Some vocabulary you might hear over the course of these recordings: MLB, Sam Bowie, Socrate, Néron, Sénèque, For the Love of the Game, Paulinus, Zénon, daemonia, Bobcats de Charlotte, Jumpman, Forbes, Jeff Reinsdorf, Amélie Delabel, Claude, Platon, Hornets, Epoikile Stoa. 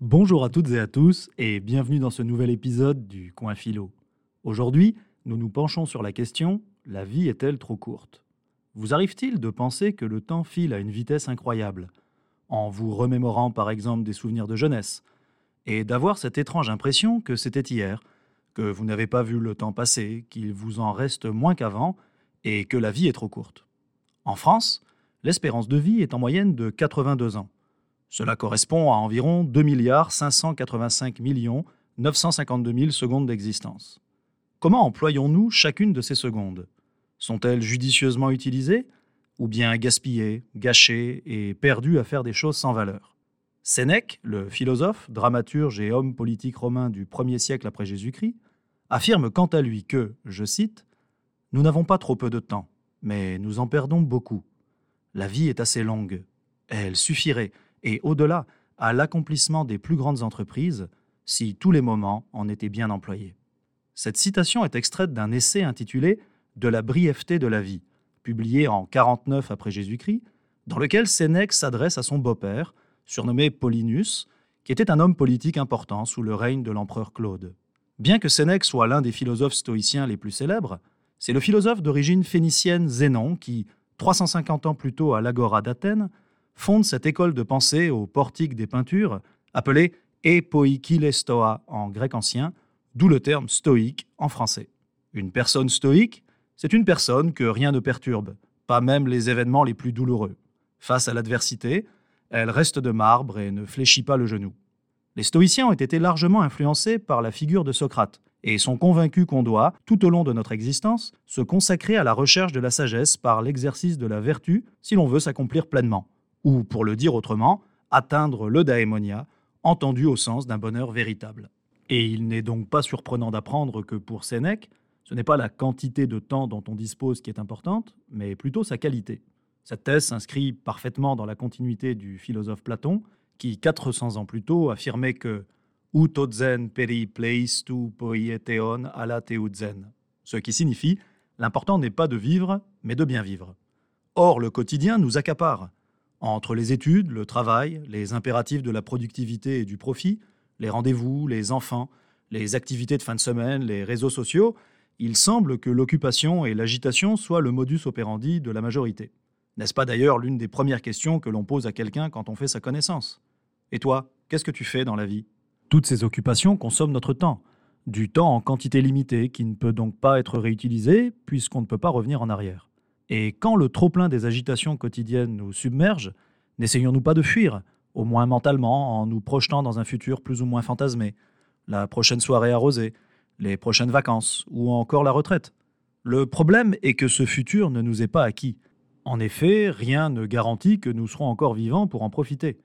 Bonjour à toutes et à tous et bienvenue dans ce nouvel épisode du Coin Philo. Aujourd'hui, nous nous penchons sur la question « La vie est-elle trop courte ?» Vous arrive-t-il de penser que le temps file à une vitesse incroyable, en vous remémorant par exemple des souvenirs de jeunesse, et d'avoir cette étrange impression que c'était hier, que vous n'avez pas vu le temps passer, qu'il vous en reste moins qu'avant, et que la vie est trop courte? En France, l'espérance de vie est en moyenne de 82 ans. Cela correspond à environ 2 585 952 000 secondes d'existence. Comment employons-nous chacune de ces secondes? Sont-elles judicieusement utilisées, ou bien gaspillées, gâchées et perdues à faire des choses sans valeur? Sénèque, le philosophe, dramaturge et homme politique romain du 1er siècle après Jésus-Christ, affirme quant à lui que, je cite, « Nous n'avons pas trop peu de temps, mais nous en perdons beaucoup. La vie est assez longue. Elle suffirait. » et au-delà, à l'accomplissement des plus grandes entreprises, si tous les moments en étaient bien employés. Cette citation est extraite d'un essai intitulé « De la brièveté de la vie », publié en 49 après Jésus-Christ, dans lequel Sénèque s'adresse à son beau-père, surnommé Paulinus, qui était un homme politique important sous le règne de l'empereur Claude. Bien que Sénèque soit l'un des philosophes stoïciens les plus célèbres, c'est le philosophe d'origine phénicienne Zénon qui, 350 ans plus tôt à l'Agora d'Athènes, fonde cette école de pensée au portique des peintures, appelée Epoikile Stoa en grec ancien, d'où le terme stoïque en français. Une personne stoïque, c'est une personne que rien ne perturbe, pas même les événements les plus douloureux. Face à l'adversité, elle reste de marbre et ne fléchit pas le genou. Les stoïciens ont été largement influencés par la figure de Socrate et sont convaincus qu'on doit, tout au long de notre existence, se consacrer à la recherche de la sagesse par l'exercice de la vertu si l'on veut s'accomplir pleinement, ou, pour le dire autrement, atteindre le daemonia, entendu au sens d'un bonheur véritable. Et il n'est donc pas surprenant d'apprendre que pour Sénèque, ce n'est pas la quantité de temps dont on dispose qui est importante, mais plutôt sa qualité. Cette thèse s'inscrit parfaitement dans la continuité du philosophe Platon, qui, 400 ans plus tôt, affirmait que « Outozen peri pleistu poieteon ala teuzen », ce qui signifie « l'important n'est pas de vivre, mais de bien vivre ». Or, le quotidien nous accapare. Entre les études, le travail, les impératifs de la productivité et du profit, les rendez-vous, les enfants, les activités de fin de semaine, les réseaux sociaux, il semble que l'occupation et l'agitation soient le modus operandi de la majorité. N'est-ce pas d'ailleurs l'une des premières questions que l'on pose à quelqu'un quand on fait sa connaissance? Et toi, qu'est-ce que tu fais dans la vie? Toutes ces occupations consomment notre temps, du temps en quantité limitée qui ne peut donc pas être réutilisé puisqu'on ne peut pas revenir en arrière. Et quand le trop-plein des agitations quotidiennes nous submerge, n'essayons-nous pas de fuir, au moins mentalement, en nous projetant dans un futur plus ou moins fantasmé, la prochaine soirée arrosée, les prochaines vacances ou encore la retraite? Le problème est que ce futur ne nous est pas acquis. En effet, rien ne garantit que nous serons encore vivants pour en profiter.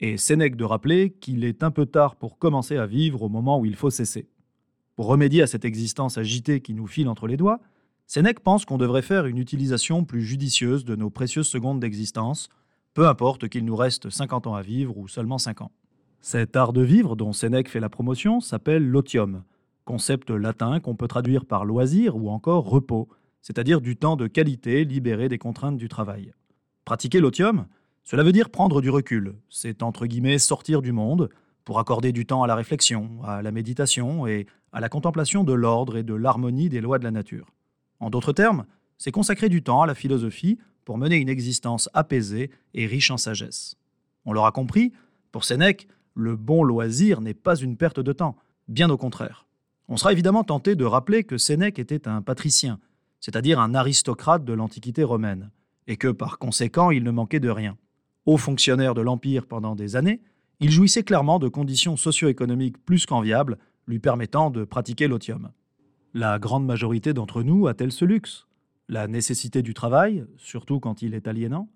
Et Sénèque de rappeler qu'il est un peu tard pour commencer à vivre au moment où il faut cesser. Pour remédier à cette existence agitée qui nous file entre les doigts, Sénèque pense qu'on devrait faire une utilisation plus judicieuse de nos précieuses secondes d'existence, peu importe qu'il nous reste 50 ans à vivre ou seulement 5 ans. Cet art de vivre dont Sénèque fait la promotion s'appelle l'otium, concept latin qu'on peut traduire par loisir ou encore repos, c'est-à-dire du temps de qualité libéré des contraintes du travail. Pratiquer l'otium, cela veut dire prendre du recul, c'est entre guillemets sortir du monde pour accorder du temps à la réflexion, à la méditation et à la contemplation de l'ordre et de l'harmonie des lois de la nature. En d'autres termes, c'est consacrer du temps à la philosophie pour mener une existence apaisée et riche en sagesse. On l'aura compris, pour Sénèque, le bon loisir n'est pas une perte de temps, bien au contraire. On sera évidemment tenté de rappeler que Sénèque était un patricien, c'est-à-dire un aristocrate de l'Antiquité romaine, et que par conséquent, il ne manquait de rien. Haut fonctionnaire de l'Empire pendant des années, il jouissait clairement de conditions socio-économiques plus qu'enviables, lui permettant de pratiquer l'otium. La grande majorité d'entre nous a-t-elle ce luxe? La nécessité du travail, surtout quand il est aliénant,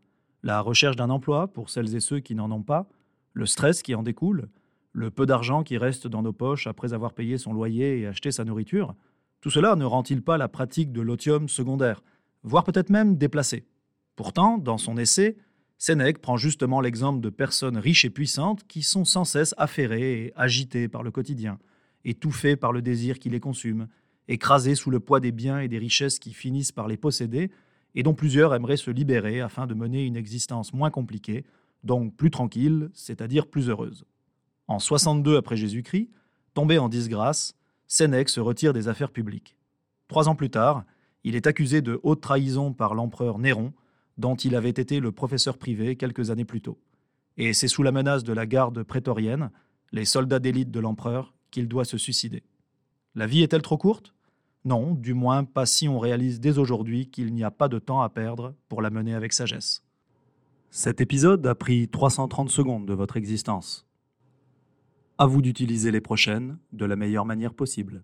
la recherche d'un emploi pour celles et ceux qui n'en ont pas, le stress qui en découle, le peu d'argent qui reste dans nos poches après avoir payé son loyer et acheté sa nourriture, tout cela ne rend-il pas la pratique de l'otium secondaire, voire peut-être même déplacée? Pourtant, dans son essai, Sénèque prend justement l'exemple de personnes riches et puissantes qui sont sans cesse affairées et agitées par le quotidien, étouffées par le désir qui les consume, écrasés sous le poids des biens et des richesses qui finissent par les posséder, et dont plusieurs aimeraient se libérer afin de mener une existence moins compliquée, donc plus tranquille, c'est-à-dire plus heureuse. en 62 après Jésus-Christ, tombé en disgrâce, Sénèque se retire des affaires publiques. 3 ans plus tard, il est accusé de haute trahison par l'empereur Néron, dont il avait été le professeur privé quelques années plus tôt. Et c'est sous la menace de la garde prétorienne, les soldats d'élite de l'empereur, qu'il doit se suicider. La vie est-elle trop courte ? Non, du moins pas si on réalise dès aujourd'hui qu'il n'y a pas de temps à perdre pour la mener avec sagesse. Cet épisode a pris 330 secondes de votre existence. À vous d'utiliser les prochaines de la meilleure manière possible.